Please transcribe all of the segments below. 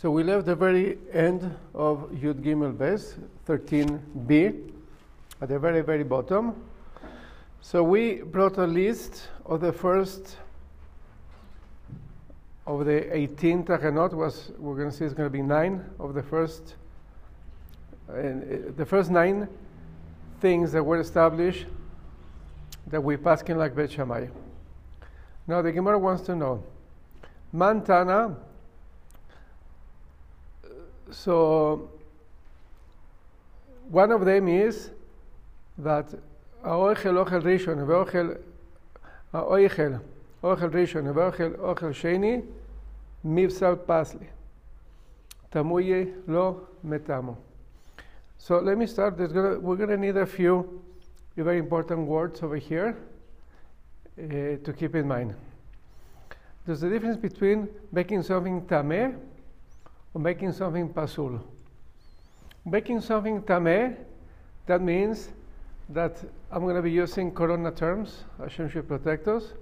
So we left the very end of Yud Gimel Bes, 13b, at the very, very bottom. So we brought a list of the first of the 18 Takanot. We're going to see it's going to be 9 of the first, and the first 9 things that were established that we paskin like Beit Shammai. Now the Gemara wants to know, Man Tana. So one of them is that Aochel Ochel Rishon Veochel Aochel Ochel Rishon Veochel Ochel Shaini Mivsal Pasli Tamuye Lo Metamo. So let me start. We're going to need a few very important words over here to keep in mind. There's a difference between making something Tameh or making something Pasul. Making something Tameh, that means that I'm going to be using Corona terms, Hashem should protect us.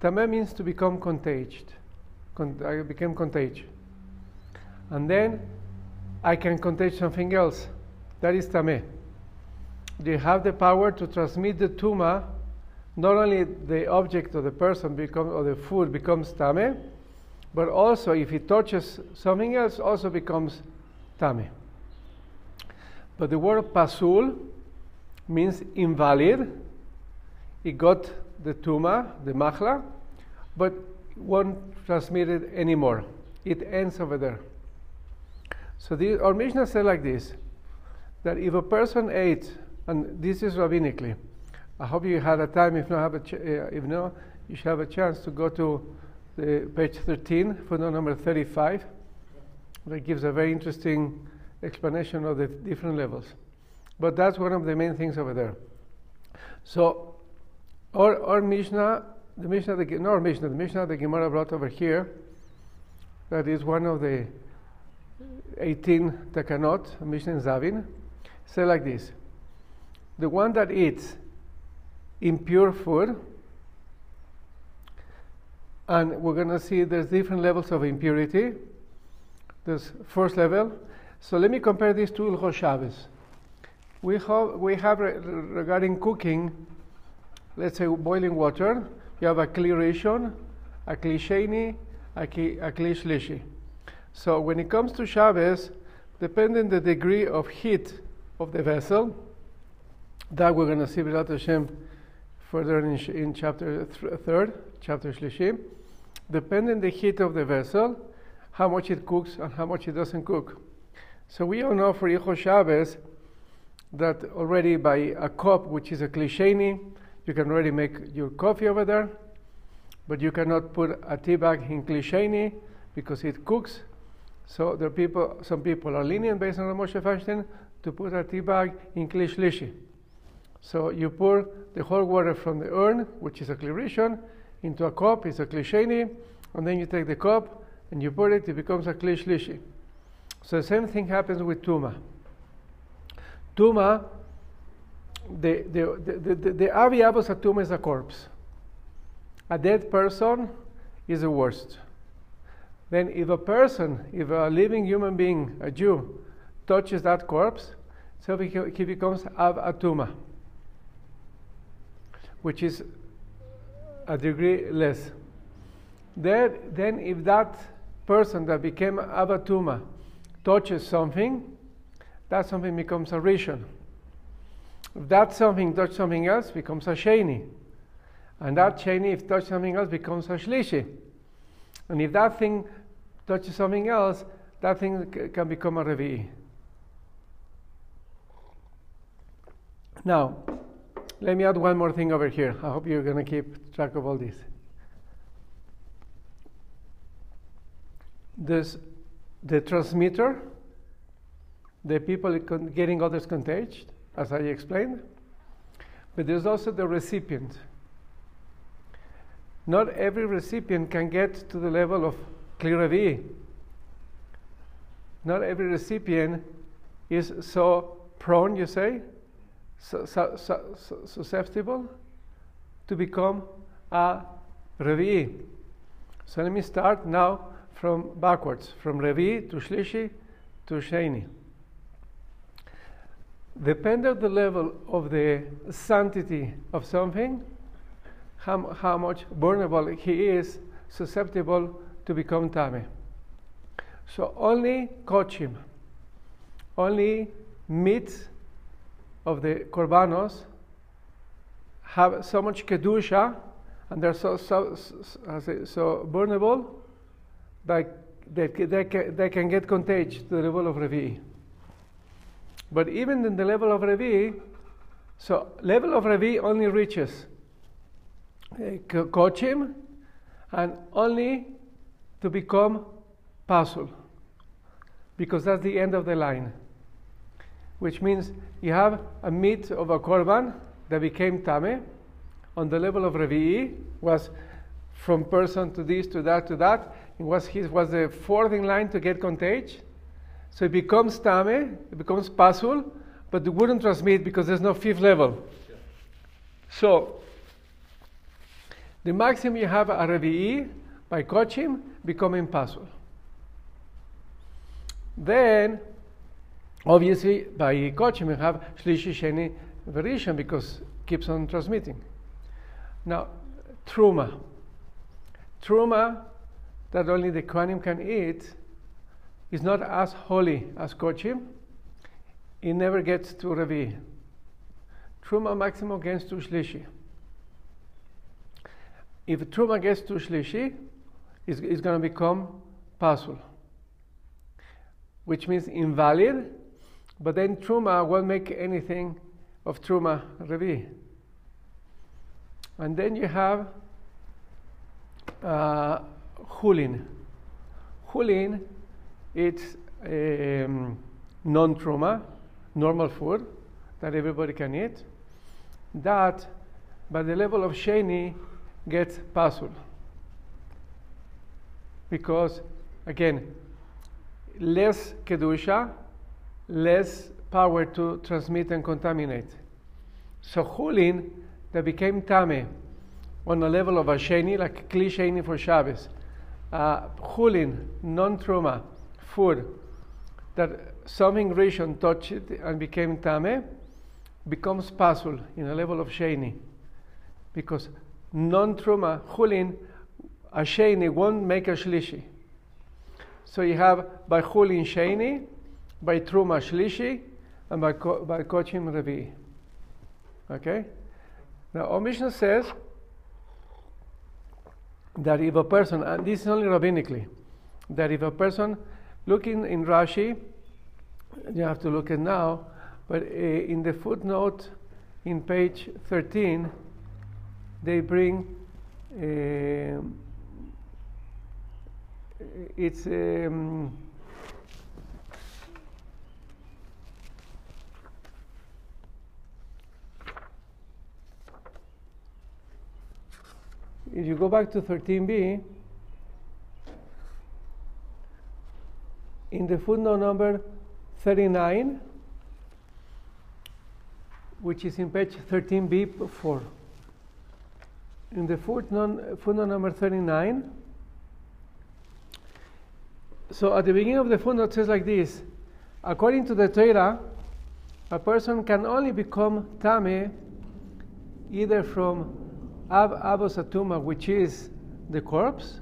Tameh means to become contagious. I became contagious. And then I can contage something else. That is Tameh. They have the power to transmit the Tuma. Not only the object or the person or the food becomes Tameh, but also if it touches something else, also becomes Tameh. But the word Pasul means invalid. It got the Tuma, the Machla, but won't transmit it anymore. It ends over there. So our Mishnah said like this, that if a person ate, and this is rabbinically, I hope you had a time, if not, you should have a chance to go to page 13, footnote number 35. That gives a very interesting explanation of the different levels. But that's one of the main things over there. So, the Mishnah the Gemara brought over here, that is one of the 18 Takanot, Mishnah in Zavin, say like this: the one that eats impure food, and we're going to see there's different levels of impurity. There's first level. So let me compare this to Ilchos Shabbos. Regarding cooking, let's say boiling water, you have a kli Rishon, a kli Shaini, a kli Shlishi. So when it comes to Shabbos, depending the degree of heat of the vessel, that we're going to see B'ezrat Hashem further in chapter 3, chapter Shlishi, depending the heat of the vessel, how much it cooks and how much it doesn't cook. So we all know for Ilchos Shabbos that already by a cup, which is a kli Shaini, you can already make your coffee over there, but you cannot put a tea bag in kli Shaini because it cooks. So some people are lenient based on the Moshe Feinstein to put a tea bag in kli Shlishi. So you pour the whole water from the urn, which is a kli Rishon, into a cup, it's a kli Shaini, and then you take the cup and you pour it, it becomes a kli Shlishi. So the same thing happens with Tuma. Tuma, the Avi Avos of Tuma is a corpse. A dead person is the worst. Then if a living human being, a Jew, touches that corpse, so he becomes Av Atuma, which is a degree less. Then if that person that became Av Atuma touches something, that something becomes a Rishon. If that something touches something else, becomes a Shaini. And that Shaini, if touches something else, becomes a Shlishi. And if that thing touches something else, that thing can become a Revi'i. Now, let me add one more thing over here. I hope you're going to keep track of all this. There's the transmitter, the people getting others contagious, as I explained. But there's also the recipient. Not every recipient can get to the level of kli Revi'i. Not every recipient is so prone, you say, so susceptible to become a Revi'i. So let me start now from backwards, from Revi to Shlishi to Shaini. Depending on the level of the sanctity of something, how much vulnerable he is, susceptible to become Tameh. So only Kochim, only meat of the Corbanos have so much Kedusha, and they're so vulnerable that they can get contagious to the level of Revi. But even in the level of Revi, so level of Revi only reaches Kochim, and only to become Pasul, because that's the end of the line. Which means you have a meat of a Korban that became Tameh. On the level of Revi'i, was from person to this, to that, to that. It was the fourth in line to get contagious. So it becomes Tameh, it becomes Pasul, but it wouldn't transmit because there's no fifth level. Yeah. So the maximum you have a Revi'i by Kochim becoming Pasul. Then, obviously, by Kochim you have Shlishi, Sheni, Rishon, because it keeps on transmitting. Now, Truma. Truma that only the Kohanim can eat is not as holy as Kochim. It never gets to Revi. Truma maximum gets to Shlishi. If Truma gets to Shlishi, it's going to become Pasul, which means invalid, but then Truma won't make anything of Truma Revi. And then you have Chulin. Chulin eats non-Truma, normal food that everybody can eat. That, by the level of Shaini, gets Pasul. Because, again, less Kedusha, less power to transmit and contaminate. So Chulin that became Tameh on the level of a Shaini, like Kli Shaini for Shabbos. Chulin, non-Truma, food, that something Rishon touched it and became Tameh, becomes Pasul in a level of Shaini. Because non-Truma, Chulin, a Shaini won't make a Shlishi. So you have by Chulin Shaini, by Truma Shlishi, and by Kochim Revi. Okay? Now, our Mishnah says that if a person, and this is only rabbinically, that if a person, looking in Rashi, you have to look at now, but in the footnote in page 13, they bring, it's if you go back to 13b, in the footnote number 39, which is in page 13b4, in the footnote number 39, so at the beginning of the footnote it says like this: according to the Torah, a person can only become Tameh either from Avosatuma, which is the corpse,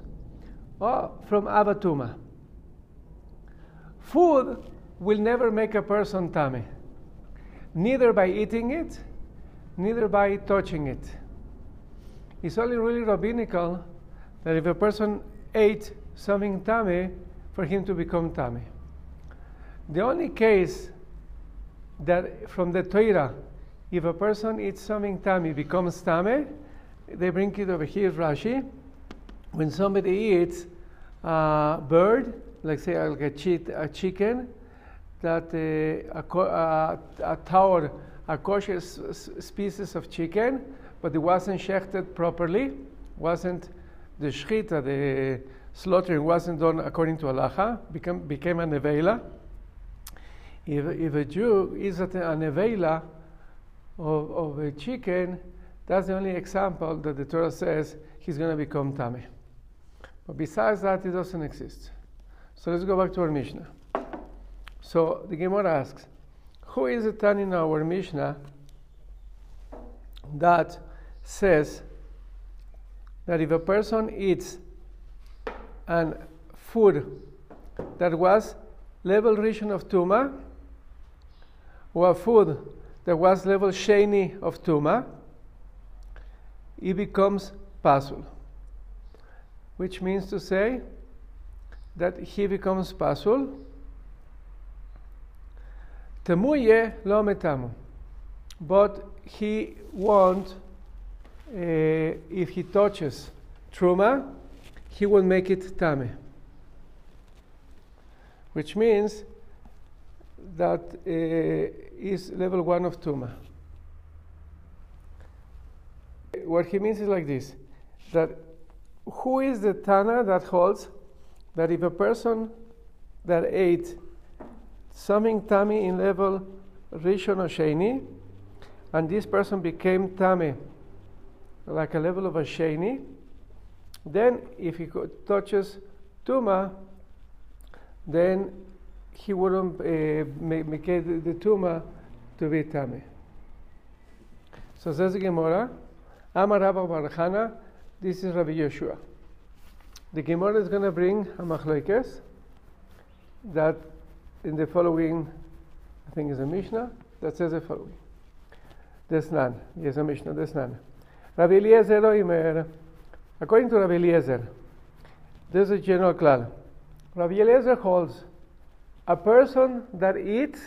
or from Avatuma. Food will never make a person Tameh, neither by eating it, neither by touching it. It's only really rabbinical that if a person ate something Tameh, for him to become Tameh. The only case that from the Torah, if a person eats something Tameh, becomes Tameh, they bring it over here, Rashi. When somebody eats a bird, like say a chicken, that a kosher species of chicken, but it wasn't shechted properly, wasn't the shechita, the slaughtering wasn't done according to halacha, became a nevela. If a Jew is at a nevela of a chicken, that's the only example that the Torah says he's going to become Tameh. But besides that, it doesn't exist. So let's go back to our Mishnah. So the Gemara asks, who is the Tan in our Mishnah that says that if a person eats an food that was level Rishon of Tuma, or a food that was level Shaini of Tuma, it becomes Pasul, which means to say that he becomes Pasul. Temuye lo metamu, but he won't, if he touches Truma, he will make it Tameh, which means that is level 1 of Tuma. What he means is like this, that who is the Tana that holds that if a person that ate something Tameh in level Rishon or Shaini, and this person became Tameh like a level of a Shaini, then if he touches Tuma, then he wouldn't make the Tuma to be Tameh. So says the Gemara, Amar Rabbi Bar Hana, this is Rabbi Yeshua. The Gemara is going to bring a machlokes that in the following, I think is a Mishnah, that says the following. There's none. Yes, a Mishnah, there's none. Rabbi Eliezer Oimer, according to Rabbi Eliezer, there's a general klal. Rabbi Eliezer holds a person that eats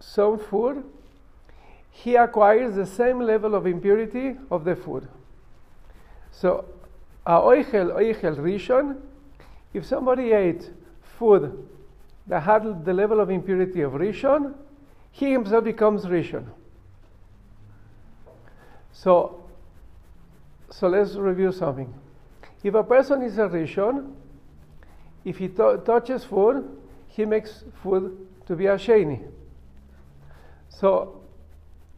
some food, he acquires the same level of impurity of the food. So, oichel rishon, if somebody ate food that had the level of impurity of rishon, he himself becomes rishon. So let's review something. If a person is a rishon, if he touches food, he makes food to be a sheni. So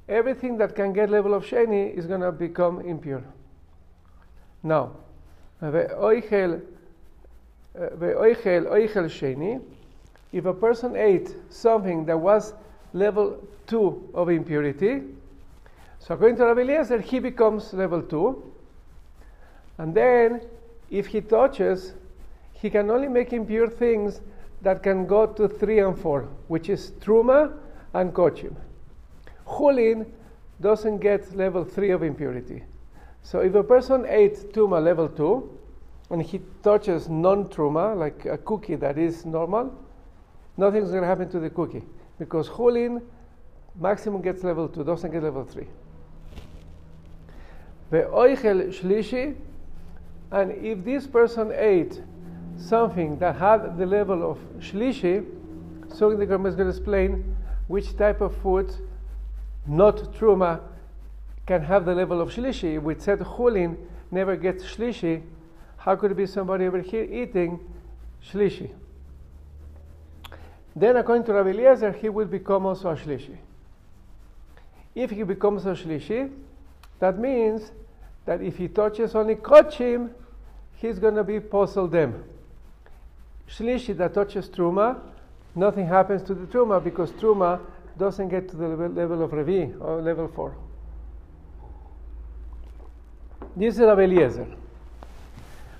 everything that can get level of sheni is going to become impure. Now, ve'oichel sheni, if a person ate something that was level 2 of impurity, so according to Rabbi Eliezer, he becomes level 2, and then if he touches, he can only make impure things that can go to 3 and 4, which is Truma and Kochim. Chulin doesn't get level 3 of impurity. So if a person ate Tuma level 2, and he touches non-Truma, like a cookie that is normal, nothing's going to happen to the cookie, because Chulin maximum gets level 2, doesn't get level 3. Ve'oichel Shlishi, and if this person ate something that had the level of Shlishi, so the Gemara is going to explain which type of food, not Truma, can have the level of Shlishi. We said Chulin never gets Shlishi. How could it be somebody over here eating Shlishi? Then according to Rabbi Eliezer, he will become also a Shlishi. If he becomes a Shlishi, that means that if he touches only Kochim, he's going to be Pasul them. Shlishi that touches Truma, nothing happens to the Truma, because Truma doesn't get to the level of Revi, or level 4. This is Rabbi Eliezer.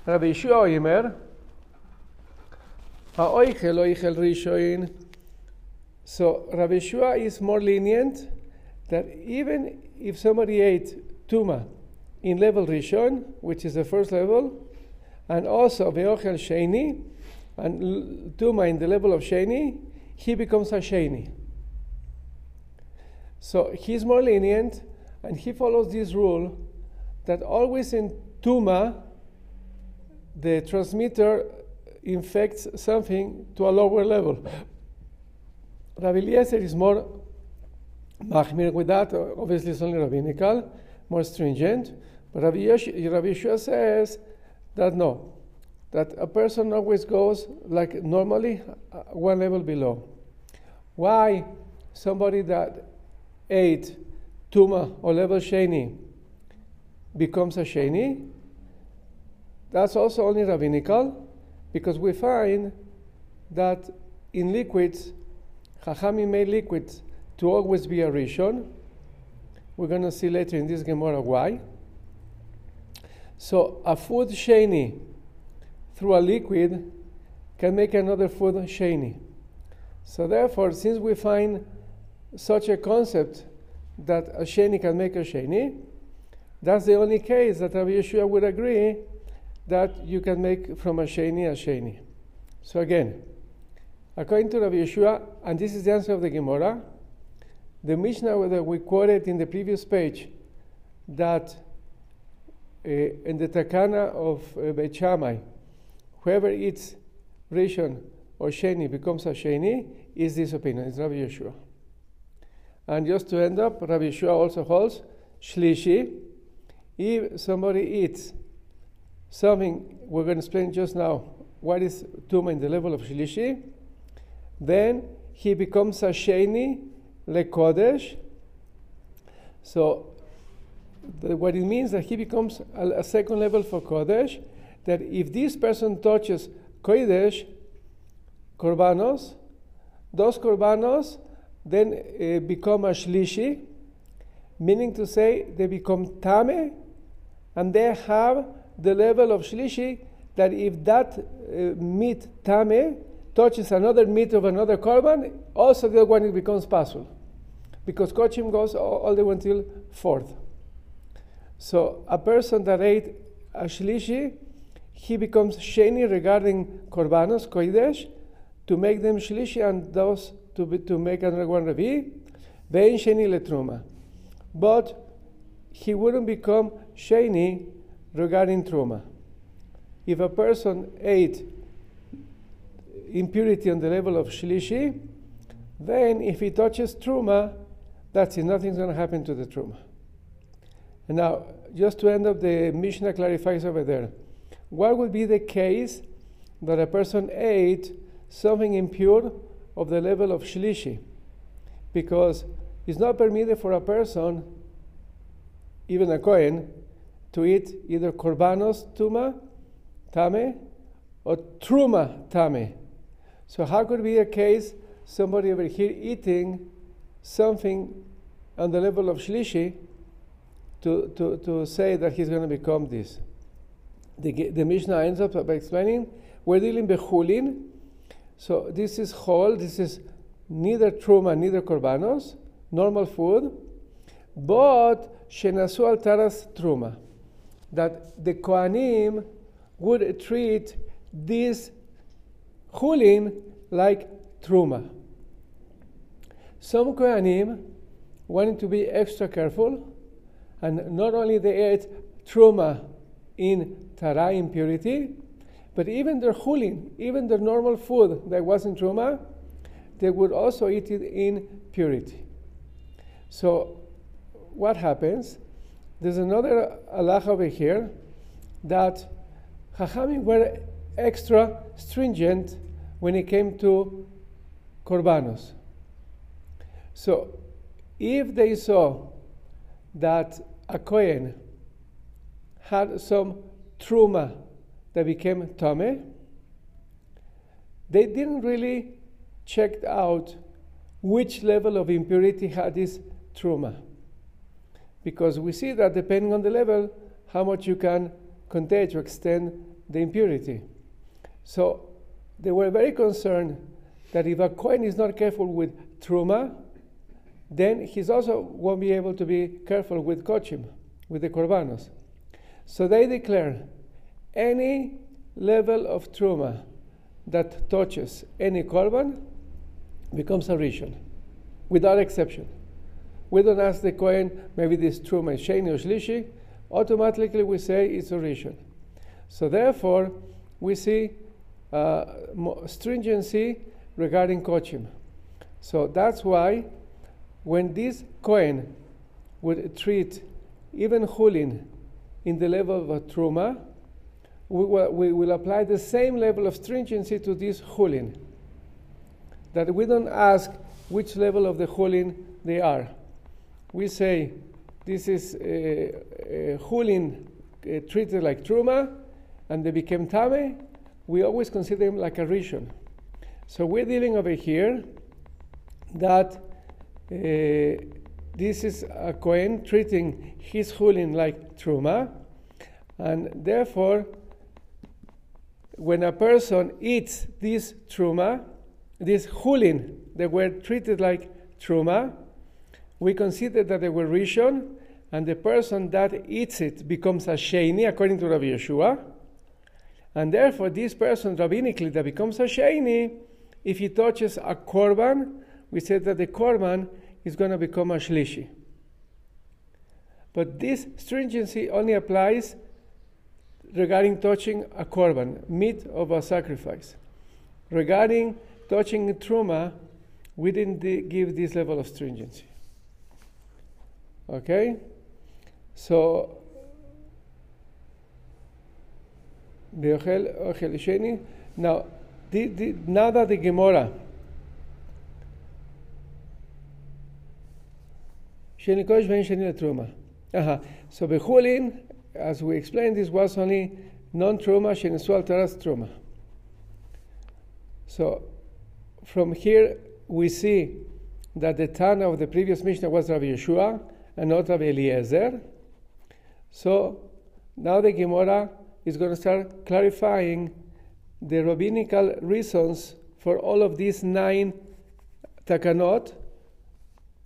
Rabbi Yeshua Oimer, Oichel Rishoin. So Rabbi Yeshua is more lenient, that even if somebody ate Tuma in level Rishon, which is the first level, and also Veochel Shaini, and Tuma in the level of Shaini, he becomes a Shaini. So he's more lenient, and he follows this rule that always in Tuma, the transmitter infects something to a lower level. Rabbi Eliezer is more machmir with that, obviously it's only rabbinical, more stringent, but Rabbi Yeshua says that no, that a person always goes like normally one level below. Why somebody that ate Tuma or level Shaini becomes a Shaini? That's also only rabbinical, because we find that in liquids, Chachamim made liquids to always be a Rishon. We're going to see later in this Gemara why. So a food Shaini through a liquid can make another food Shaini. So therefore, since we find such a concept that a Shaini can make a Shaini, that's the only case that Rabbi Yeshua would agree that you can make from a Shaini a Shaini. So again, according to Rabbi Yeshua, and this is the answer of the Gemara, the Mishnah that we quoted in the previous page, that in the Takana of Beit Shammai, whoever eats Rishon or Shaini becomes a Shaini, is this opinion, it's Rabbi Yeshua. And just to end up, Rabbi Yeshua also holds Shlishi. If somebody eats something, we're going to explain just now what is Tuma in the level of Shlishi, then he becomes a Shaini le Kodesh. So what it means that he becomes a second level for Kodesh, that if this person touches Kodesh, Corbanos, those Corbanos then become a Shlishi, meaning to say they become Tameh, and they have the level of Shlishi that if that meat Tameh touches another meat of another Korban, also the other one it becomes Pasul, because Kochim goes all the way until fourth. So a person that ate a Shlishi, he becomes Shaini regarding Korbanos, Kodesh, to make them Shlishi, and those to make another one Revi, then Shaini le Truma. But he wouldn't become Shaini regarding Truma. If a person ate impurity on the level of Shlishi, then if he touches Truma, that's it, nothing's going to happen to the Truma. And now, just to end up, the Mishnah clarifies over there. What would be the case that a person ate something impure of the level of Shlishi? Because it's not permitted for a person, even a Kohen, to eat either Corbanos Tuma, Tameh, or Truma Tameh. So how could be a case somebody over here eating something on the level of Shlishi to say that he's going to become this? The Mishnah ends up by explaining, we're dealing with Chulin, so this is Chol, this is neither Truma, neither Corbanos, normal food, but shenasu al taras Truma, that the Kohanim would treat this Chulin like Truma. Some Kohanim wanted to be extra careful, and not only they ate Truma in Tara impurity, but even their Chulin, even their normal food that wasn't Truma, they would also eat it in purity. So what happens? There's another halacha over here that Chachamim were extra stringent when it came to Korbanos. So if they saw that a Kohen had some Truma that became Tameh, they didn't really check out which level of impurity had this Truma, because we see that depending on the level, how much you can contain to extend the impurity. So they were very concerned that if a Kohen is not careful with Truma, then he also won't be able to be careful with Kochim, with the Korbanos. So they declare any level of Truma that touches any Korban becomes a Rishon, without exception. We don't ask the Kohen, maybe this Truma is Shaini or Shlishi. Automatically we say it's a Rishon. So therefore, we see stringency regarding Kochim. So that's why when this Kohen would treat even Chulin in the level of a Truma, we will apply the same level of stringency to this Chulin, that we don't ask which level of the Chulin they are. We say, this is Chulin treated like Truma, and they became Tameh, we always consider him like a Rishon. So we're dealing over here that this is a Kohen treating his Chulin like Truma, and therefore when a person eats this Truma, this Chulin, they were treated like Truma, we consider that they were Rishon, and the person that eats it becomes a Shaini, according to Rabbi Yeshua. And therefore, this person, rabbinically, that becomes a Shaini, if he touches a Korban, we say that the Korban is going to become a Shlishi. But this stringency only applies regarding touching a Korban, meat of a sacrifice. Regarding touching Truma, we didn't give this level of stringency. Okay? So, now, now that the Gemara, so Bechulin, as we explained, this was only non-Truma, Shenesual Taras Truma. So, from here, we see that the Tana of the previous Mishnah was Rabbi Yeshua, and not Rabbi Eliezer. So, now the Gemara is going to start clarifying the rabbinical reasons for all of these 9 Takanot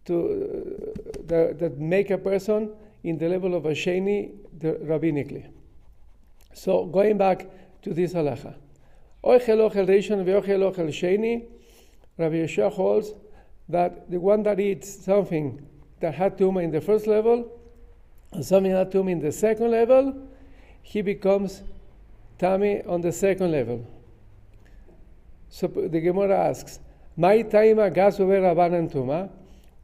that make a person in the level of a Shaini rabbinically. So, going back to this halacha. Ochel ochel Rishon ve'ochel ochel Shaini, Rabbi Yeshua holds that the one that eats something that had Tuma in the first level, and something that had Tuma in the second level, he becomes Tameh on the second level. So the Gemara asks, "My Taima Gazuver Rabanan Tuma."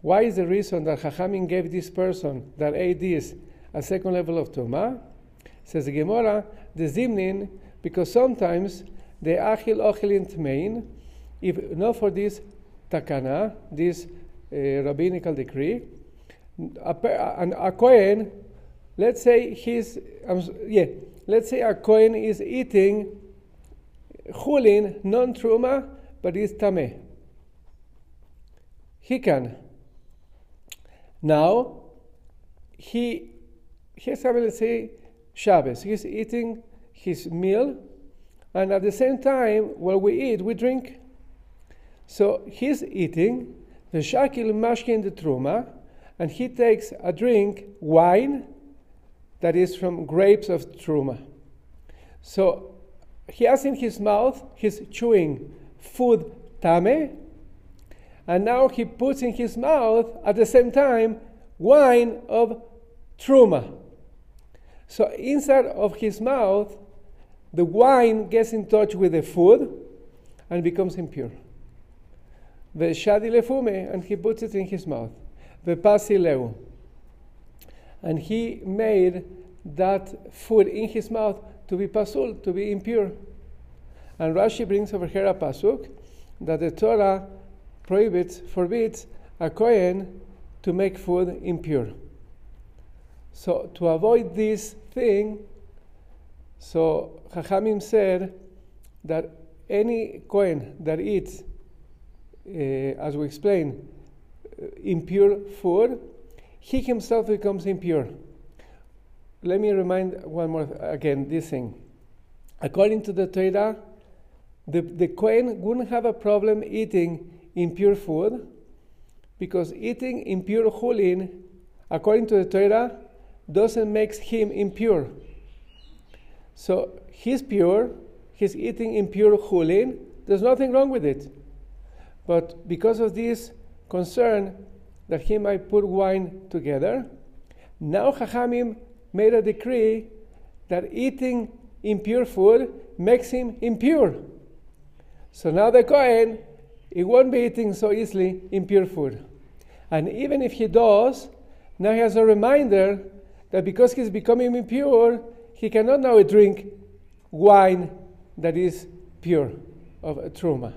Why is the reason that Chachamim gave this person that ate this a second level of Tuma? Says the Gemara, "The Zimnin, because sometimes the Achil Ochilin Tmein, if not for this Takana, this rabbinical decree." A Kohen, let's say a Kohen is eating Chulin, non-Truma, but is Tameh. He can. Now, he's having, let's say, Chavez. He's eating his meal, and at the same time, while we eat, we drink. So he's eating the Shakil Mashkin the Truma, and he takes a drink, wine, that is from grapes of Truma. So he has in his mouth, he's chewing food Tameh, and now he puts in his mouth, at the same time, wine of Truma. So inside of his mouth, the wine gets in touch with the food and becomes impure. The shadi lefume, and he puts it in his mouth. The pasileu, and he made that food in his mouth to be pasul, to be impure. And Rashi brings over here a pasuk that the Torah forbids a Kohen to make food impure. So to avoid this thing, so Chachamim said that any Kohen that eats, as we explained, impure food, he himself becomes impure. Let me remind one more again this thing. According to the Torah, the Kohen wouldn't have a problem eating impure food, because eating impure chulin, according to the Torah, doesn't make him impure. So he's pure, he's eating impure chulin, there's nothing wrong with it. But because of this concern that he might put wine together, now Chachamim made a decree that eating impure food makes him impure. So now the Kohen, he won't be eating so easily impure food. And even if he does, now he has a reminder that because he's becoming impure, he cannot now drink wine that is pure of Truma.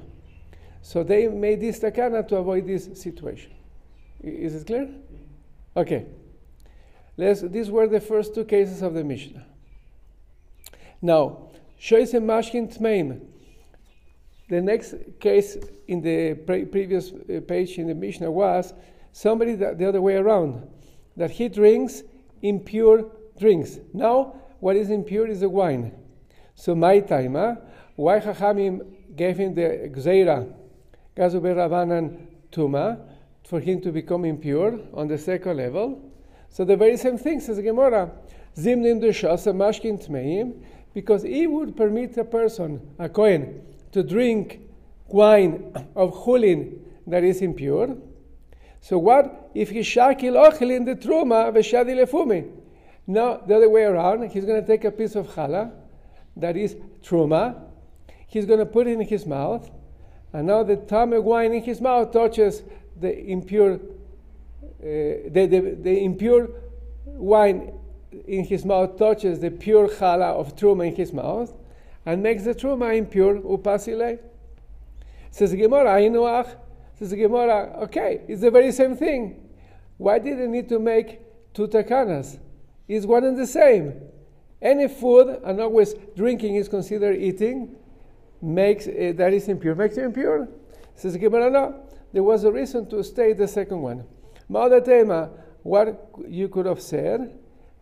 So they made this takana to avoid this situation. Is it clear? Okay. These were the first 2 cases of the Mishnah. Now, Shoyse Mashkin Tmeim. The next case in the previous page in the Mishnah was somebody that the other way around, that he drinks impure drinks. Now, what is impure is the wine. So my time, why Chachamim gave him the Gzeira, Gazuber Rabanan Tuma, for him to become impure on the second level? So the very same thing says Gemara, Zimnim Dushas Mashkin Tmeim, because he would permit a person, a Kohen, to drink wine of Chulin that is impure. So what if he shakil ochel in the truma v'shadi lefumi? Now the other way around, he's going to take a piece of challah that is truma. He's going to put it in his mouth, and now the tameh wine in his mouth touches the impure wine in his mouth touches the pure challah of truma in his mouth, and makes the truma impure. Upasile says Gemara Inuach. Says the Gemara, okay, it's the very same thing. Why did they need to make two takanas? It's one and the same. Any food, and always drinking is considered eating, makes that is impure, makes it impure. Says the Gemara, no. There was a reason to state the second one. Ma'oda tema, what you could have said,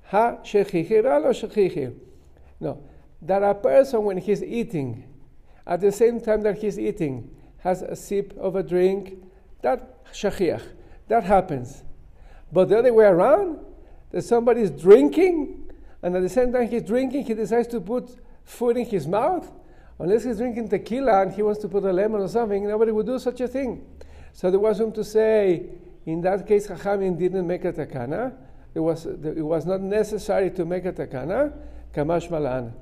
ha shechichi v'alo shechichi. No, that a person when he's eating, at the same time that he's eating, has a sip of a drink, that shachiach, that happens. But the other way around, that somebody is drinking, and at the same time he's drinking, he decides to put food in his mouth, unless he's drinking tequila and he wants to put a lemon or something, nobody would do such a thing. So there was room to say, in that case, Chachamim didn't make a takana. It was not necessary to make a takana, kamash malan.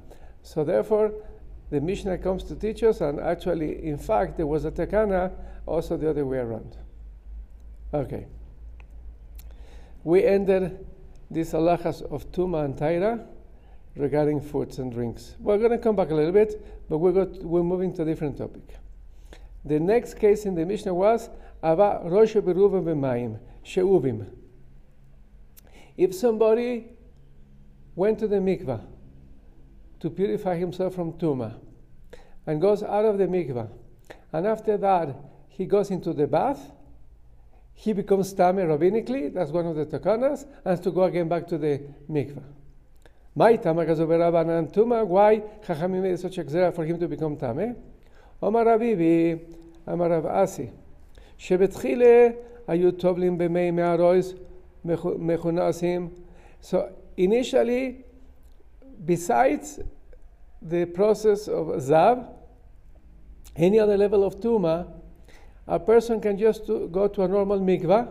So therefore, the Mishnah comes to teach us, and actually, in fact, there was a takana also the other way around. Okay. We ended these halachas of Tuma and Taira regarding foods and drinks. We're going to come back a little bit, but we're moving to a different topic. The next case in the Mishnah was Ava Roshe Beruvim B'Mayim She'uvim. If somebody went to the mikveh to purify himself from Tuma, and goes out of the mikveh, and after that he goes into the bath, he becomes Tameh rabbinically, that's one of the takanas, and has to go again back to the mikveh. My Tameh Gazuber Rabanan Tuma, why Chachamim made such a gzera for him to become Tameh? Omar Abibi, Amar Rav Asi, Shebetchile ayu tovlim b'mei me'arois mechunasim. So initially, besides the process of Zav, any other level of Tuma, a person can just go to a normal mikveh.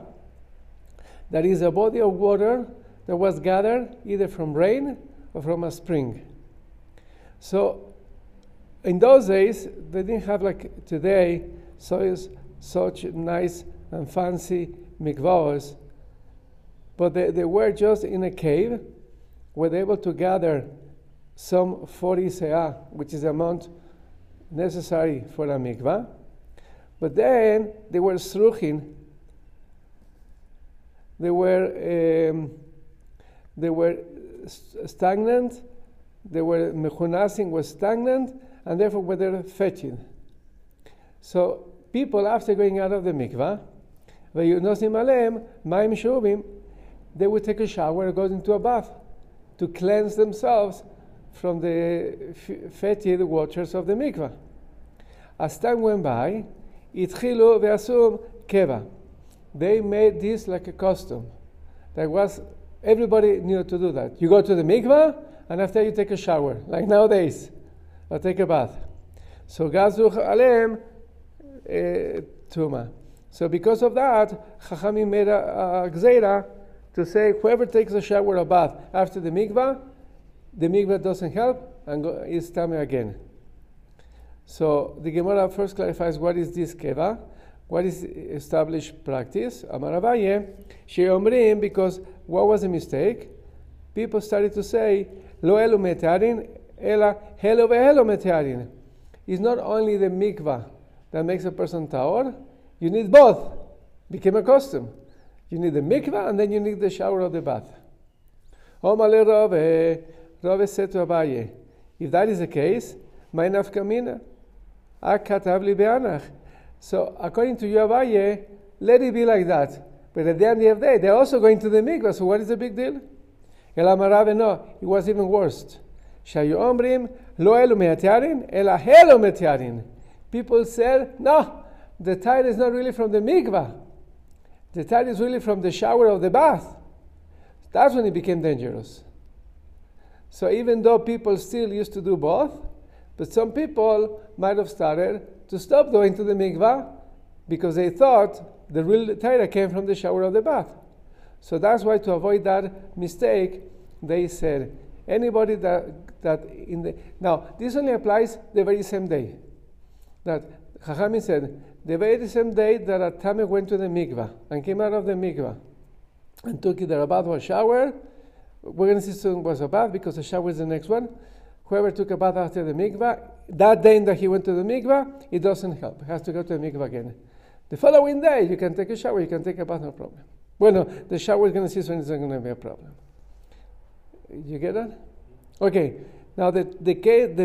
That is a body of water that was gathered either from rain or from a spring. So in those days, they didn't have like today, such nice and fancy mikvahs, but they were just in a cave, were able to gather some 40 seah, which is the amount necessary for a mikveh. But then they were sruchin. They were stagnant. They were mechunasim was stagnant, and therefore were they fetching. So people, after going out of the mikveh, vayunosim aleim ma'im shuvim, they would take a shower and go into a bath to cleanse themselves from the fetid waters of the mikveh. As time went by, itchilu ve'asum keva. They made this like a custom. That was, everybody knew to do that. You go to the mikveh, and after you take a shower, like nowadays, or take a bath. So gazuch alem tuma. So because of that, Chachamim made a gzeira to say whoever takes a shower or bath after the mikveh doesn't help and is tameh again. So the Gemara first clarifies what is this keva, what is established practice. Amar Abaye, she'omrim, because what was the mistake? People started to say lo elu metearin, ela helo ve'helo metearin. It's not only the mikveh that makes a person tahor. You need both. Became a custom. You need the mikveh, and then you need the shower or the bath. Omale Rove said to Abaye, If that is the case, my nafkamina, akatabli beanach. So according to Yavaye, let it be like that. But at the end of the day, they're also going to the mikveh. So what is the big deal? No, it was even worse. People said, no, the tithe is not really from the mikveh. The tithe is really from the shower of the bath. That's when it became dangerous. So even though people still used to do both, but some people might have started to stop going to the mikveh because they thought the real tithe came from the shower of the bath. So that's why, to avoid that mistake, they said, anybody that in the... Now, this only applies the very same day. That Chachamim said, the very same day that a Tameh went to the mikveh and came out of the mikveh and took either a bath or a shower. We're going to see soon was a bath because the shower is the next one. Whoever took a bath after the mikveh, that day that he went to the mikveh, it doesn't help. He has to go to the mikveh again. The following day, you can take a shower, you can take a bath, no problem. Well, no, the shower is going to see soon, it's not going to be a problem. You get that? Okay. Now, the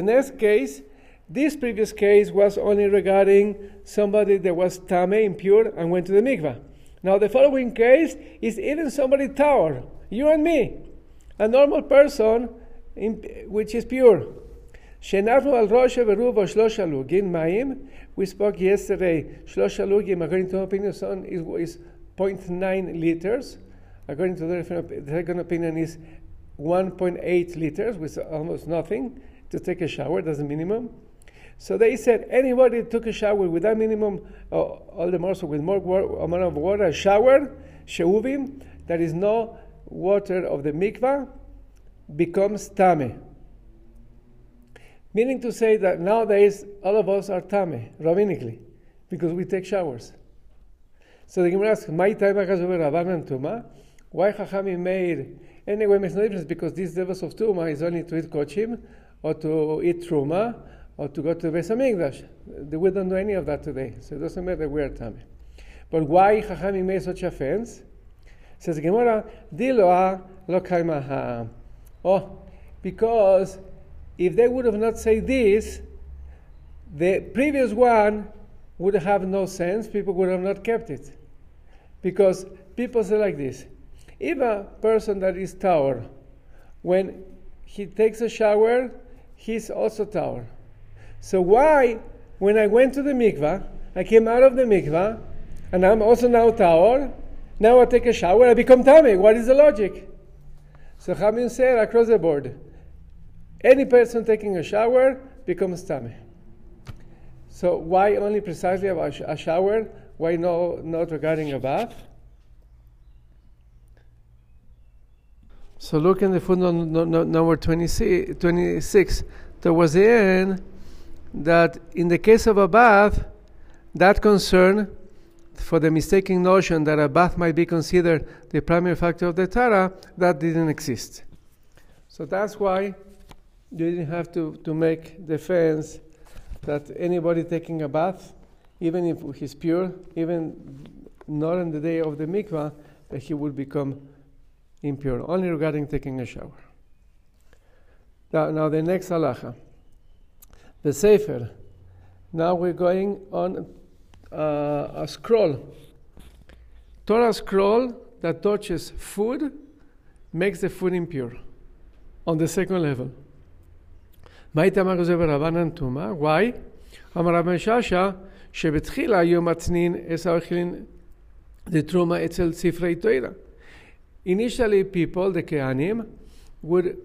next case, this previous case was only regarding somebody that was tameh, impure, and went to the mikveh. Now, the following case is even somebody tower, you and me, a normal person which is pure. We spoke yesterday, according to opinion, is 0.9 liters. According to the second opinion, is 1.8 liters, with almost nothing to take a shower. That's the minimum. So they said anybody took a shower with that minimum, all the more so with more amount of water, a shower, sheuvim, that is no water of the mikvah, becomes tameh. Meaning to say that nowadays all of us are tameh, rabbinically, because we take showers. So the Gemara asks, my time has over Rabban and Tuma. Why Chachamim made? Anyway, it makes no difference because this service of Tuma is only to eat Kochim or to eat Truma or to go to the Beis HaMikdash. We don't do any of that today, so it doesn't matter we are tameh. But why Chachamim made such offense? Says Gemara, Diloa lokaimaha. Oh, because if they would have not said this, the previous one would have no sense. People would have not kept it. Because people say like this, if a person that is tower, when he takes a shower, he's also tower. So why, when I went to the mikveh, I came out of the mikveh, and I'm also now tower, now I take a shower, I become tameh. What is the logic? So Chachamim said across the board, any person taking a shower becomes tameh. So why only precisely about a shower? Why not regarding a bath? So look in the footnote number 26. Towards the end, that in the case of a bath, that concern for the mistaken notion that a bath might be considered the primary factor of the Tara, that didn't exist. So that's why you didn't have to make the fence that anybody taking a bath, even if he's pure, even not on the day of the mikvah, that he would become impure, only regarding taking a shower. Now the next halacha, the sefer. Now we're going on a scroll. Torah scroll that touches food makes the food impure on the second level. Why? Initially, people, the Kohanim, would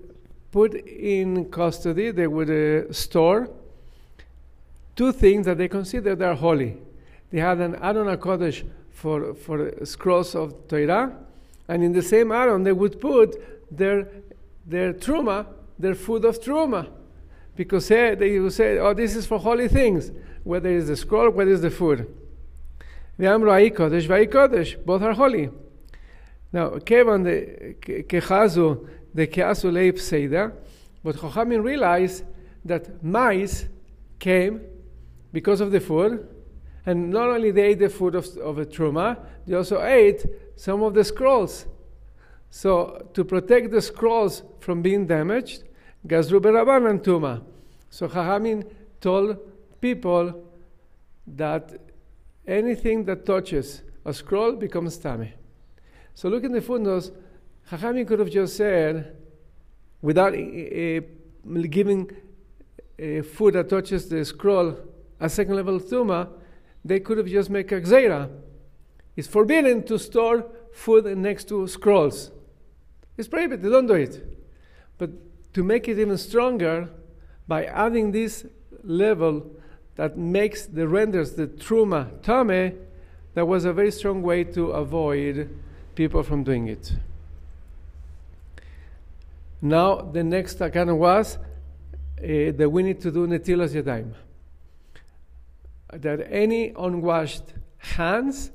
put in custody, they would store two things that they consider they are holy. They had an aron a kodesh for scrolls of Torah, and in the same aron they would put their truma, their food of truma. Because they will say, oh, this is for holy things, whether it's the scroll, whether it's the food. Both are holy. Now, Kevan Kechazu, the Keasu Leib Seida, but Chachamim realized that mice came because of the food, and not only they ate the food of a truma, they also ate some of the scrolls. So, to protect the scrolls from being damaged, Gazru berabanan tuma. So Chachamim told people that anything that touches a scroll becomes Tameh. So look in the footnotes, Chachamim could have just said, without giving food that touches the scroll a second level Tuma, they could have just made a gzeira. It's forbidden to store food next to scrolls. It's prohibited, they don't do it. But to make it even stronger, by adding this level that makes the renders the Truma Tameh, that was a very strong way to avoid people from doing it. Now the next Takanot was that we need to do Netilas Yadayim, that any unwashed hands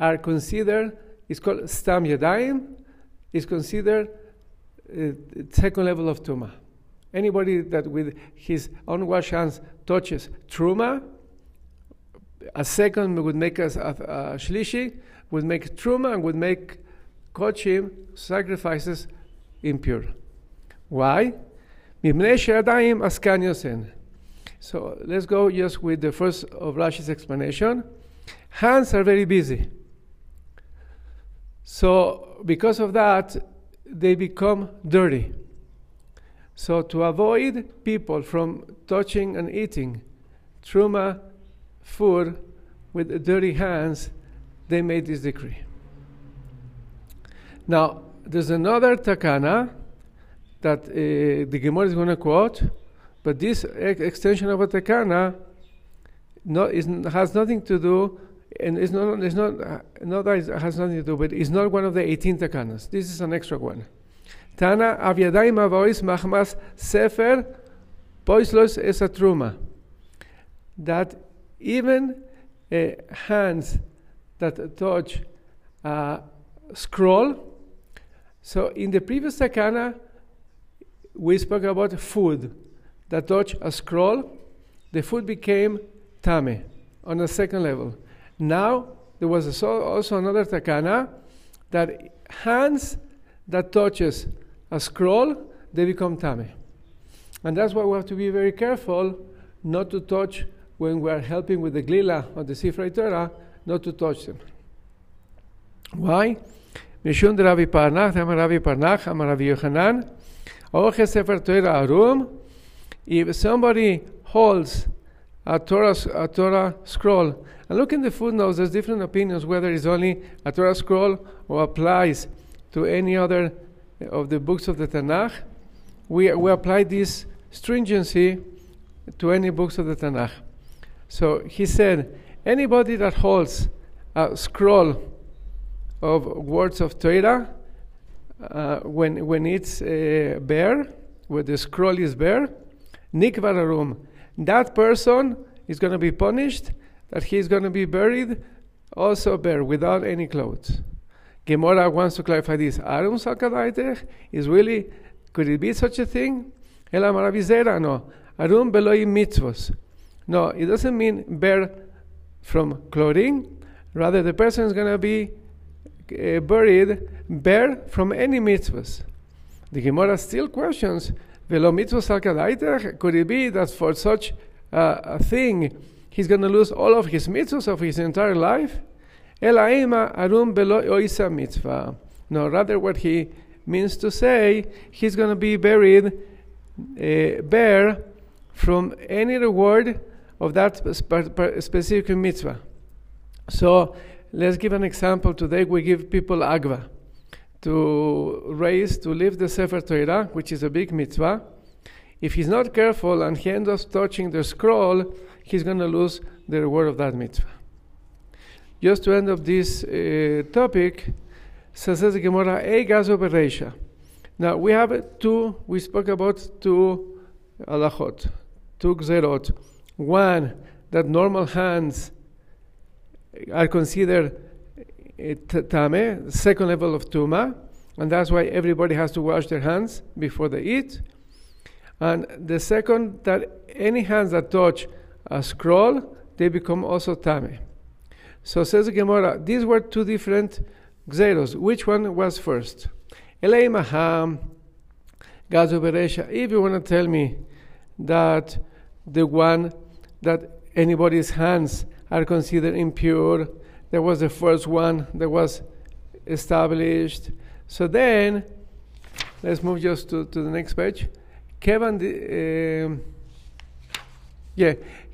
are considered, it's called Stam Yadayim, is considered second level of Tuma. Anybody that with his unwashed hands touches Truma, a second would make us a Shlishi, would make Truma, and would make Kochim sacrifices impure. Why? So let's go just with the first of Rashi's explanation. Hands are very busy. So because of that, they become dirty. So to avoid people from touching and eating Truma food with dirty hands, they made this decree. Now, there's another takana that the Gemara is going to quote, but this extension of a takana has nothing to do, and it's not one of the 18 takanas. This is an extra one. Tana avyadaim avois machmas sefer poislos esatruma. That even hands that touch scroll. So in the previous takana, we spoke about food that touched a scroll. The food became Tameh on a second level. Now there was also another takana that hands that touches a scroll, they become Tameh. And that's why we have to be very careful not to touch, when we are helping with the glila or the Sifrei Torah, not to touch them. Why? Mishum de Rabbi Parnach, Amar Rabbi Yochanan, Oche Sefer Torah Arum. If somebody holds a Torah scroll, and look in the footnotes, there's different opinions whether it's only a Torah scroll or applies to any other of the books of the Tanakh. We apply this stringency to any books of the Tanakh. So he said, anybody that holds a scroll of words of Torah, when it's bare, where the scroll is bare, Nikvar Arum, that person is going to be punished, that he is going to be buried also bare, without any clothes. Gemara wants to clarify this. Arum Sakadaitech is really, could it be such a thing? Ela Maravizera, no. Arum Beloi Mitzvos. No, it doesn't mean bare from clothing. Rather, the person is going to be buried bare from any mitzvahs. The Gemara still questions, Velo mitzvahs al kadaitach, could it be that for such a thing he's going to lose all of his mitzvahs of his entire life? Elaima arum belo oisa mitzvah. No, rather what he means to say, he's going to be buried bare from any reward of that specific mitzvah. So let's give an example. Today we give people agva to lift the Sefer Torah, which is a big mitzvah. If he's not careful and he ends up touching the scroll, he's going to lose the reward of that mitzvah. Just to end up this topic, says the Gemara, Eigazo Bereisha. Now we have we spoke about two halachot, two gzerot. One, that normal hands are considered Tameh, second level of Tuma, and that's why everybody has to wash their hands before they eat. And the second, that any hands that touch a scroll, they become also Tameh. So says the Gemara, these were two different gzeros. Which one was first? Elei Maham, Gazu Beresha. If you want to tell me that the one that anybody's hands are considered impure. That was the first one that was established. So then, let's move just to the next page. Kevan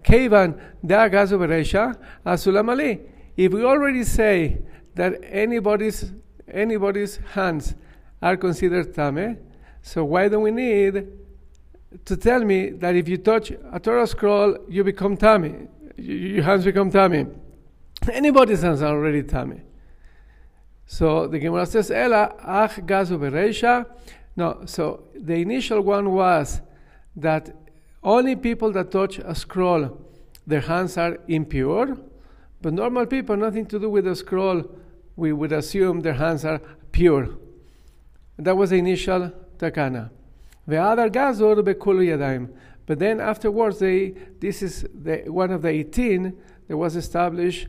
da'agaz u'bereisha asulam alei. If we already say that anybody's hands are considered tameh, so why do we need to tell me that if you touch a Torah scroll, you become tameh? Your hands become tameh. Anybody's hands are already tameh. So the Gemara says, Ela ach gazu bereisha. No, so the initial one was that only people that touch a scroll, their hands are impure, but normal people, nothing to do with the scroll, we would assume their hands are pure. That was the initial takana. Ve'adar gazur be'kulu yadaim. But then afterwards, one of the 18 that was established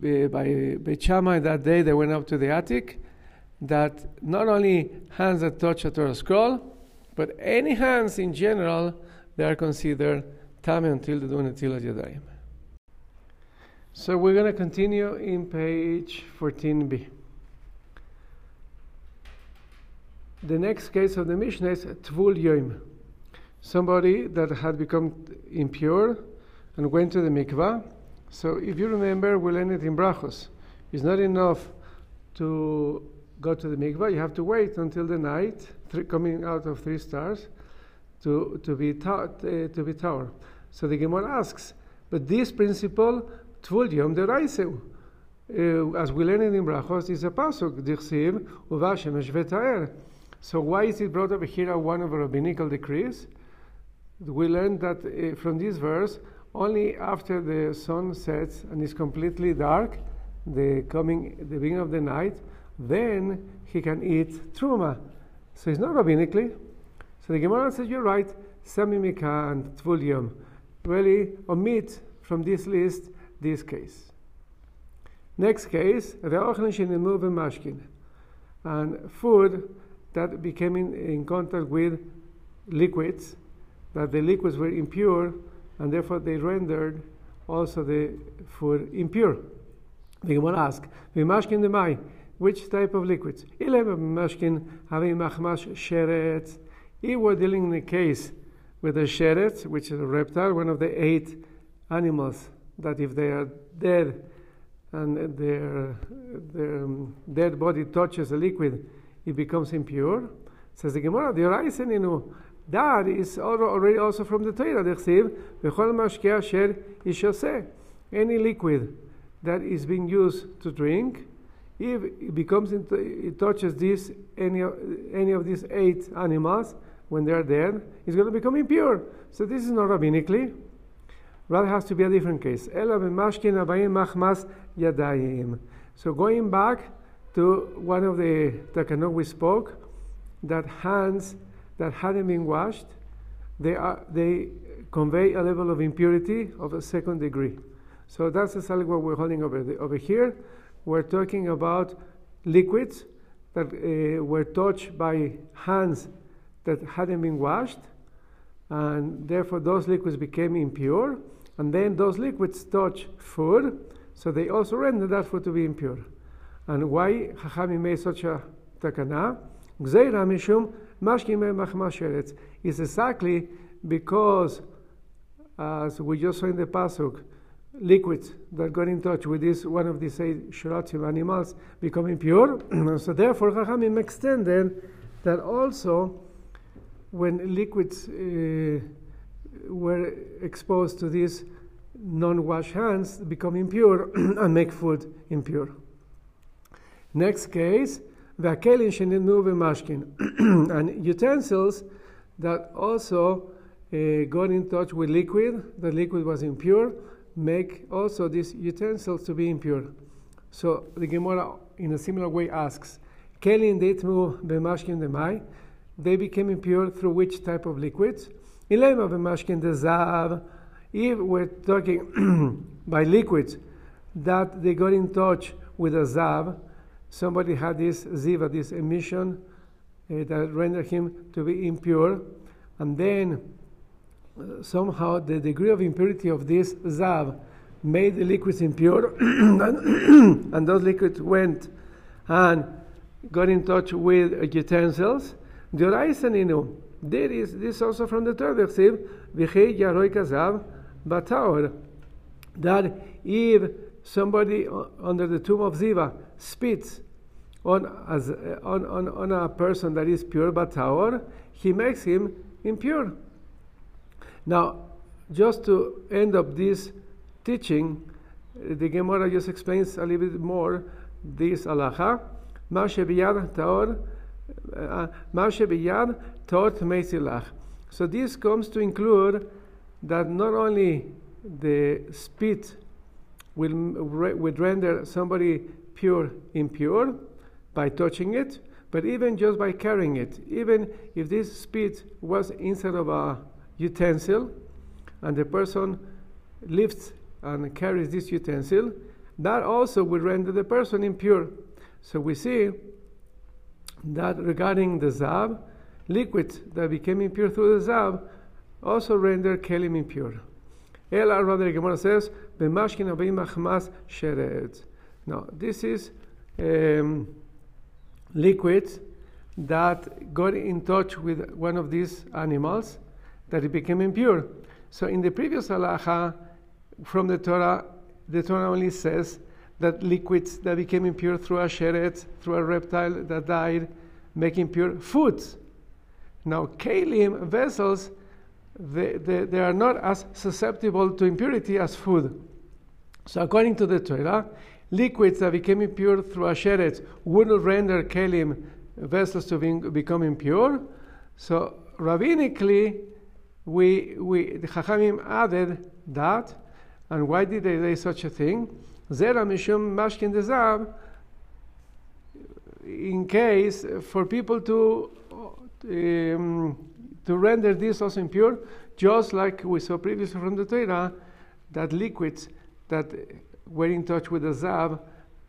by Beit Shammai that day. They went up to the attic, that not only hands that touch a Torah scroll, but any hands in general, they are considered tameh until the Dun Netilat Yadayim. So we're going to continue in page 14b. The next case of the Mishnah is Tvul Yoim. Somebody that had become impure and went to the mikveh. So if you remember, we'll end it in Brachos. It's not enough to go to the mikveh. You have to wait until the night, coming out of 3 stars, to be tower. So the Gemara asks, but this principle, Tvul Yom Deraiseu, as we learn it in Brachos, is a pasuk, Dichsiv Uva Shemesh V'Ta'er. So why is it brought up here at one of the rabbinical decrees? We learned that from this verse, only after the sun sets and is completely dark, the beginning of the night, then he can eat truma. So it's not rabbinically. So the Gemara says, you're right, samimika and tvulyum. Really omit from this list this case. Next case, and food that became in contact with liquids, that the liquids were impure, and therefore they rendered also the food impure. The Gemara asks, "V'mashkin demai, which type of liquids?" If we're dealing in a case with a sheret, which is a reptile, one of the 8 animals, that if they are dead and their dead body touches a liquid, it becomes impure. Says the Gemara, the horizon, that is already also from the Torah. Any liquid that is being used to drink, if it becomes, it touches this any of these 8 animals when they are dead, it's going to become impure. So this is not rabbinically. Rather, has to be a different case. So going back to one of the Takanot we spoke, that hands that hadn't been washed, they convey a level of impurity of a 2nd degree. So that's exactly what we're holding over here. We're talking about liquids that were touched by hands that hadn't been washed, and therefore those liquids became impure, and then those liquids touch food, so they also rendered that food to be impure. And why Chachamim made such a takana? Gzeira mishum mashkim machmas sheretz. It's exactly because, as we just saw in the pasuk, liquids that got in touch with this one of these 8 sheratzim animals become impure. So therefore, Chachamim extended that also when liquids were exposed to these non-washed hands, become impure and make food impure. Next case, v'akelim shenitnu v'mashkin, and utensils that also got in touch with liquid, the liquid was impure, make also these utensils to be impure. So the Gemara in a similar way asks, kelim deitmu v'mashkin demai, they became impure through which type of liquids? Ilema v'mashkin de zav, if we're talking by liquids that they got in touch with a zav, somebody had this ziva, this emission that rendered him to be impure, and then somehow the degree of impurity of this Zav made the liquids impure, and those liquids went and got in touch with utensils. The Oraisaninu, there is this also from the third Ksiv, V'chei Yaroi Kazav Bataor, that if somebody under the tomb of Ziva spits on a person that is pure Bataor, he makes him impure. Now, just to end up this teaching, the Gemara just explains a little bit more this halacha. Ma'ashe biyad taor meisilach. So this comes to include that not only the spit will render somebody impure by touching it, but even just by carrying it. Even if this spit was inside of a utensil, and the person lifts and carries this utensil, that also will render the person impure. So we see that regarding the Zav, liquids that became impure through the Zav also render Kelim impure. Ela, rather, the Gemara says, B'mashkin obey machmas sheretz. Now, this is liquids that got in touch with one of these animals, that it became impure. So in the previous halacha from the Torah only says that liquids that became impure through a sheret, through a reptile that died, make impure foods. Now, kelim vessels, they are not as susceptible to impurity as food. So according to the Torah, liquids that became impure through a sheret wouldn't render kelim vessels to become impure. So rabbinically, the Chachamim added that, and why did they say such a thing? Zera mishum mashkin dezav, in case for people to render this also impure, just like we saw previously from the Torah, that liquids that were in touch with the zav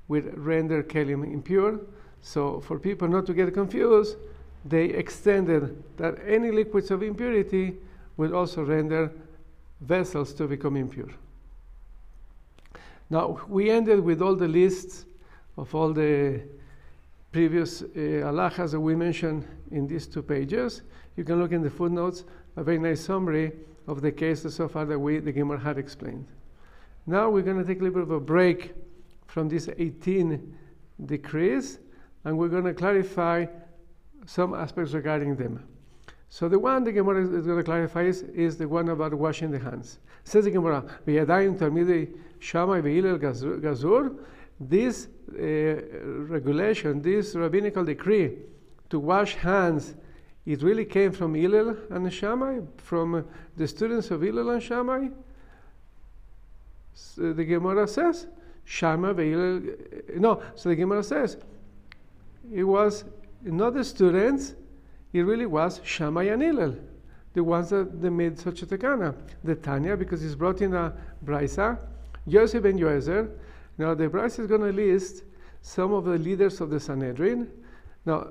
would render kelim impure. So for people not to get confused, they extended that any liquids of impurity will also render vessels to become impure. Now, we ended with all the lists of all the previous halachas that we mentioned in these two pages. You can look in the footnotes, a very nice summary of the cases so far that the Gemara had explained. Now we're going to take a little bit of a break from these 18 decrees, and we're going to clarify some aspects regarding them. So the one the Gemara is going to clarify is the one about washing the hands. Says the Gemara, "V'yadayim talmidei Shammai v'Hillel gazur." This regulation, this rabbinical decree to wash hands, it really came from Hillel and Shammai, from the students of Hillel and Shammai. So the Gemara says, "Shammai v'Hillel." No, so the Gemara says, it was not the students. It really was Shammai and Hillel, the ones that they made such a takana. The Tanya, because it's brought in a Braisa, Yosef ben Yoezer. Now the Braisa is going to list some of the leaders of the Sanhedrin. Now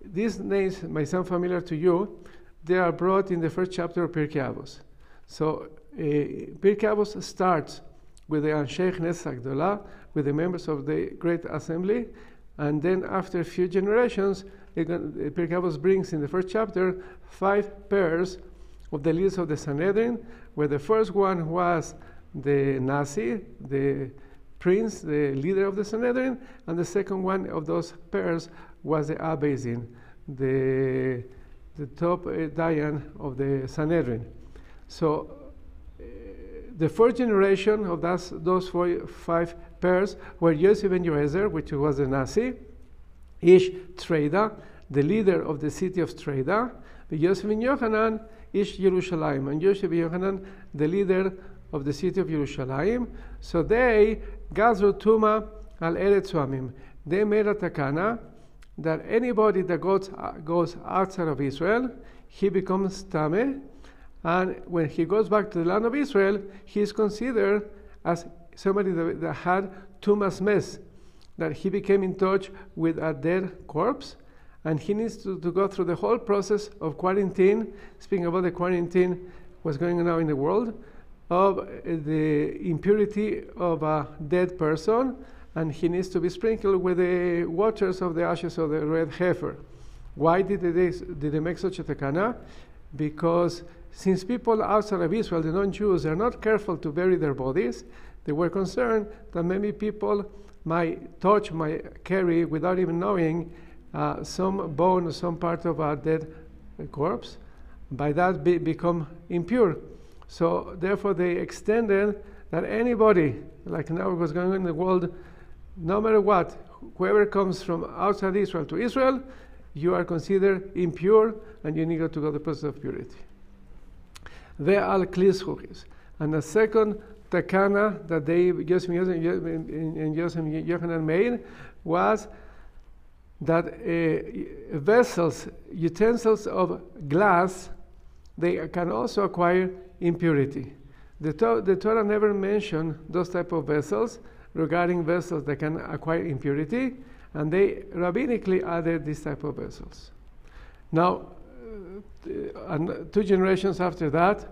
these names may sound familiar to you. They are brought in the first chapter of Pirkeavos. So Pirkeavos starts with the Ansheich Knesset Gdola, with the members of the Great Assembly, and then after a few generations, Pirkeavos brings in the first chapter 5 pairs of the leaders of the Sanhedrin, where the first one was the Nasi, the prince, the leader of the Sanhedrin, and the second one of those pairs was the Abbeizin, the top Dayan of the Sanhedrin. So the first generation of those 5 pairs were Yosef ben Yoezer, which was the Nasi, Ish Treda, the leader of the city of Treda, Yosef ben Yohanan, Ish Yerushalayim, and Yosef ben Yohanan, the leader of the city of Yerushalayim. So they gazru Tuma al Eretz Uamim. They made a takana that anybody that goes outside of Israel, he becomes Tameh, and when he goes back to the land of Israel, he is considered as somebody that had Tumas Mes, that he became in touch with a dead corpse, and he needs to go through the whole process of quarantine. Speaking about the quarantine, what's going on now in the world, of the impurity of a dead person, and he needs to be sprinkled with the waters of the ashes of the red heifer. Why did they make such a takana? Because since people outside of Israel, the non-Jews, are not careful to bury their bodies, they were concerned that many people might touch, might carry, without even knowing, some bone or some part of a dead corpse, by that become impure. So therefore they extended that anybody, like now what's going on in the world, no matter what, whoever comes from outside Israel to Israel, you are considered impure and you need to go to the process of purity. They are klishukis. And the second takana that they Yosef and Yochanan made was that vessels, utensils of glass, they can also acquire impurity. The Torah never mentioned those type of vessels regarding vessels that can acquire impurity, and they rabbinically added these type of vessels. Now, and two generations after that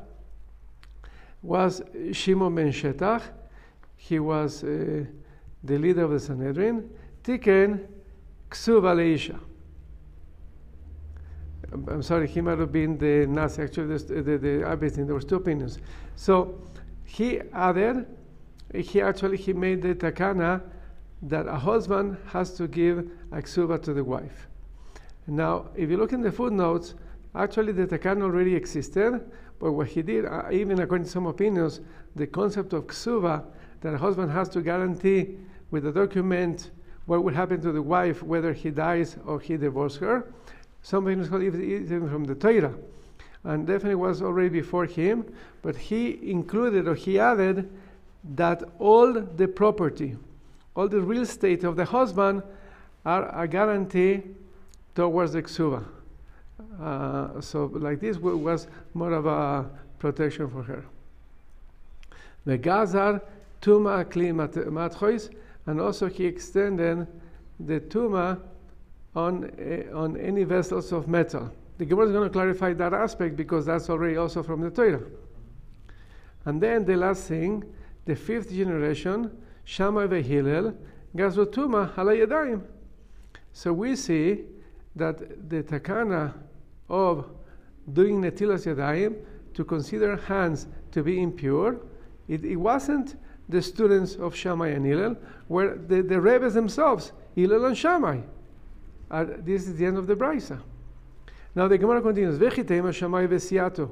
was Shimon ben Shetach. He was the leader of the Sanhedrin. Tiken Ksuba leisha. I'm sorry, he might have been the Nazi. Actually, there was two opinions. So he added, he made the takana that a husband has to give a ksuba to the wife. Now, if you look in the footnotes, actually the takana already existed, but what he did, even according to some opinions, the concept of ksuba, that a husband has to guarantee with a document what will happen to the wife, whether he dies or he divorces her, something was called even from the Torah, and definitely was already before him, but he included, or he added, that all the property, all the real estate of the husband are a guarantee towards the ksuba. So like this was more of a protection for her. The gazar tuma kli matchois. And also he extended the Tuma on any vessels of metal. The Gemara is going to clarify that aspect because that's already also from the Torah. And then the last thing, the fifth generation, Shammai ve Hillel, Gazru Tuma halayadaim. So we see that the takana of doing netilas yadaim, to consider hands to be impure, it wasn't the students of Shammai and Hillel, were the rabbis themselves, Hillel and Shammai. This is the end of the Braisa. Now the Gemara continues, Vechitema Shammai vesiato,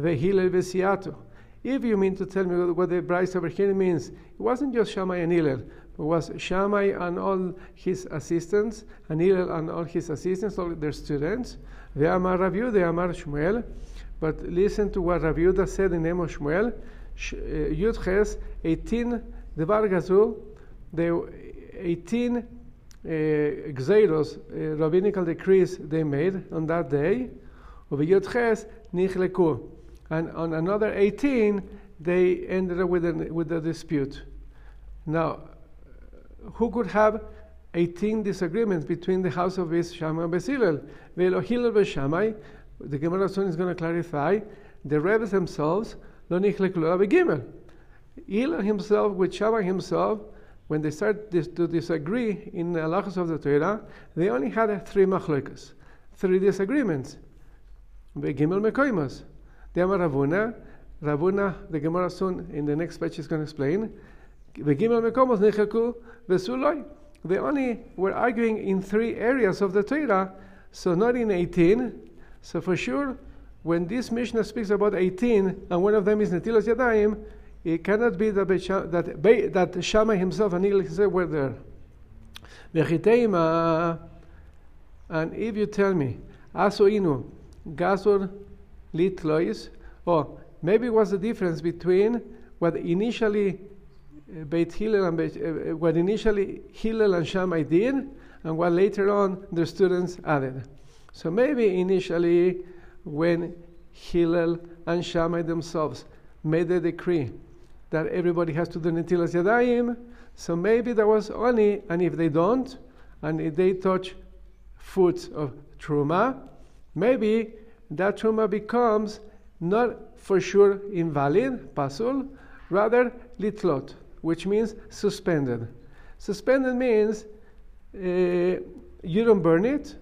vehillel vesiato. If you mean to tell me what the Braisa over here means, it wasn't just Shammai and Hillel, it was Shammai and all his assistants, and Hillel and all his assistants, all their students. They amar Rav Yehuda, they amar Shmuel. But listen to what Rav Yehuda said in the name of Shmuel. Yudches 18 the Vargazu, the 18 Xeros rabbinical decrees they made on that day, of Yudches Nichleku, and on another 18 they ended up with a dispute. Now, who could have 18 disagreements between the house of Shammai and Bezilel? Velo Hillel Beshammai, the Gemara soon is going to clarify, the rabbis themselves. Hillel himself, with Shammai himself, when they started to disagree in the halachos of the Torah, they only had three machlokas, three disagreements. Begimel mekoimas. They amar Ravuna. Ravuna, the Gemara soon in the next page is going to explain. Begimel mekoimas nechaku vesuloi. They only were arguing in three areas of the Torah, so not in 18. So for sure, when this Mishnah speaks about 18, and one of them is Netilas Yadayim, it cannot be that Shammai himself and Hillel were there. Vechiteima, and if you tell me, Aso Inu, Gazur Litlois, or maybe what's the difference between what initially Hillel and Shammai did, and what later on the students added. So maybe initially, when Hillel and Shammai themselves made the decree that everybody has to do Netilas Yadayim, so maybe there was only, and if they don't, and if they touch foods of Truma, maybe that Truma becomes not for sure invalid, pasul, rather litlot, which means suspended. Suspended means you don't burn it,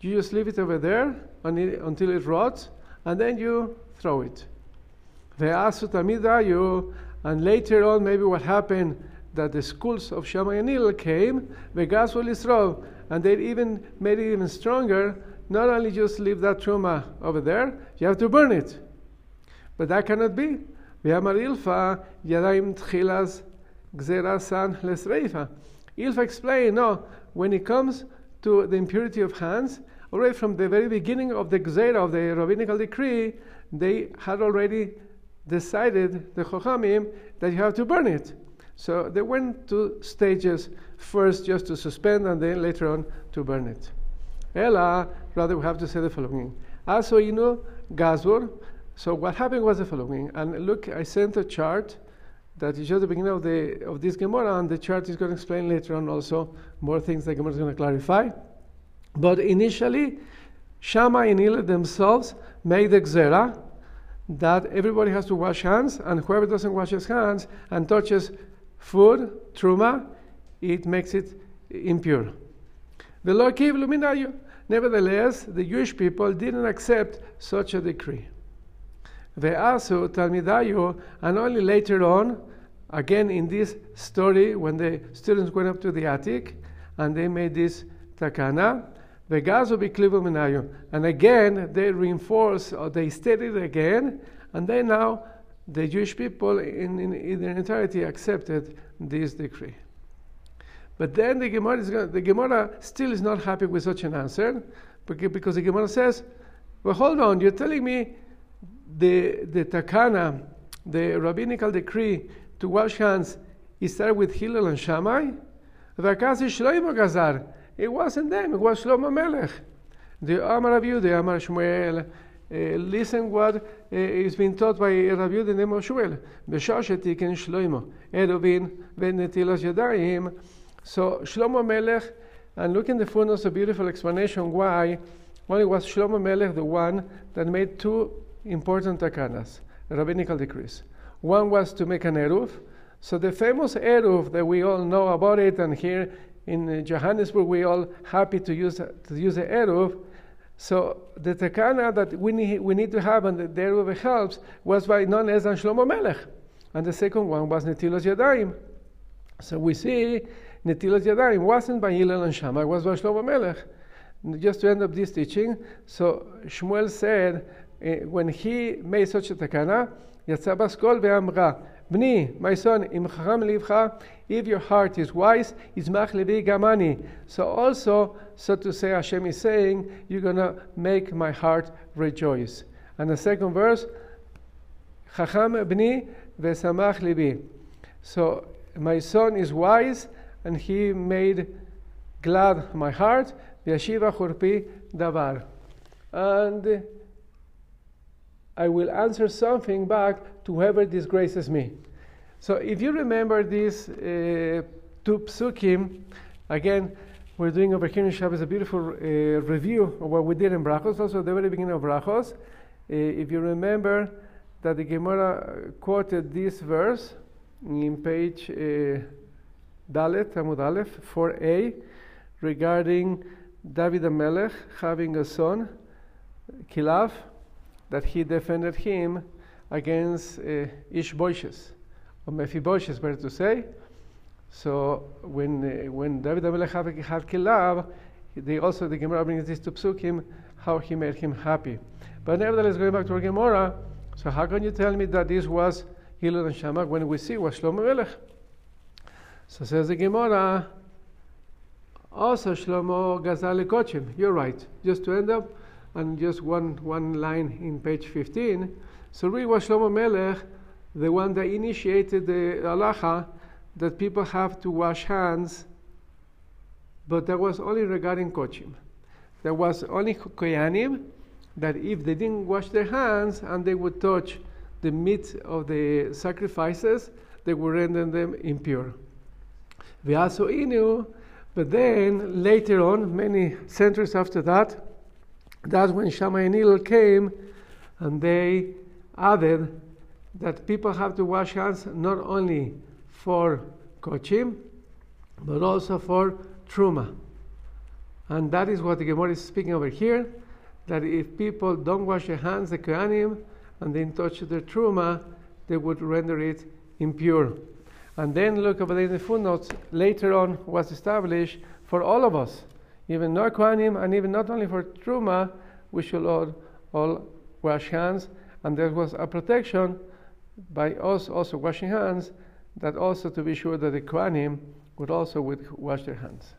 you just leave it over there until it rots, and then you throw it. And later on, maybe what happened that the schools of Shammai and Hillel came, and they even made it even stronger. Not only just leave that truma over there, you have to burn it. But that cannot be. Ilfa explained, no, when it comes to the impurity of hands, already from the very beginning of the gzeira, of the rabbinical decree, they had already decided, the Kohanim, that you have to burn it. So they went to stages, first just to suspend and then later on to burn it. Ella, rather we have to say the following. Also, you know, Gazur, so what happened was the following. And look, I sent a chart that is just the beginning of this Gemara, and the chart is going to explain later on also more things that Gemara is going to clarify. But initially, Shammai and Hillel themselves made the gzera that everybody has to wash hands, and whoever doesn't wash his hands and touches food, truma, it makes it impure. Nevertheless, the Jewish people didn't accept such a decree. And only later on, again in this story, when the students went up to the attic and they made this takana, and again they reinforced, or they stated again, and then now the Jewish people in their entirety accepted this decree. But then the Gemara still is not happy with such an answer, because the Gemara says, well, hold on, you're telling me the takana, the rabbinical decree to wash hands, it started with Hillel and Shammai? It wasn't them, it was Shlomo Melech. The Amar Rav Yehuda, Amar Shmuel, listen what is being taught by Rav Yehuda in the name of Shmuel. B'shashetik Shlomo, Eruvin v'netilas yadayim. So Shlomo Melech, and look in the funos, a beautiful explanation why only was Shlomo Melech the one that made two important takanas, rabbinical decrees. One was to make an Eruv. So the famous Eruv that we all know about it, and here in Johannesburg we all happy to use the Eruv. So the takana that we need to have, and the Eruv helps, was by none less than Shlomo Melech. And the second one was Netilas Yadayim. So we see Netilas Yadayim wasn't by Hillel and Shammai, it was by Shlomo Melech. Just to end up this teaching, so Shmuel said, when he made such a takana, Yatsa Baskol ve'amra, Bni, my son, im chacham livcha, if your heart is wise, izmach levi gamani. So also, so to say, Hashem is saying, you're going to make my heart rejoice. And the second verse, chacham bni ve'samach levi. So my son is wise, and he made glad my heart. V'yashiva churpi davar. And I will answer something back to whoever disgraces me. So if you remember these two psukim, again, we're doing over here in Shabbos a beautiful review of what we did in Brachos, also at the very beginning of Brachos. If you remember that the Gemara quoted this verse in page Dalet, Amud Aleph, 4a, regarding David HaMelech having a son, Kilaf, that he defended him against Ishbosheth, or Mephibosheth, better to say. So when David HaMelech had Kilab, they also, the Gemara brings this to psukim, how he made him happy. But nevertheless, going back to our Gemara, so how can you tell me that this was Hillel and Shammai when we see was Shlomo Melech? So says the Gemara, also Shlomo Gazal Kochim. You're right. Just to end up, and just one line in page 15. So really was Shlomo Melech the one that initiated the halacha that people have to wash hands, but that was only regarding kochim. There was only kohanim that if they didn't wash their hands and they would touch the meat of the sacrifices, they would render them impure. But then later on, many centuries after that, that's when Shammai and Hillel came, and they added that people have to wash hands not only for Kochim, but also for Truma. And that is what the Gemara is speaking over here, that if people don't wash their hands, the Kohanim, and then touch their Truma, they would render it impure. And then look over there in the footnotes, later on was established for all of us, even not Kohanim, and even not only for Truma, we should all wash hands. And there was a protection by us also washing hands, that also to be sure that the Kohanim would also wash their hands.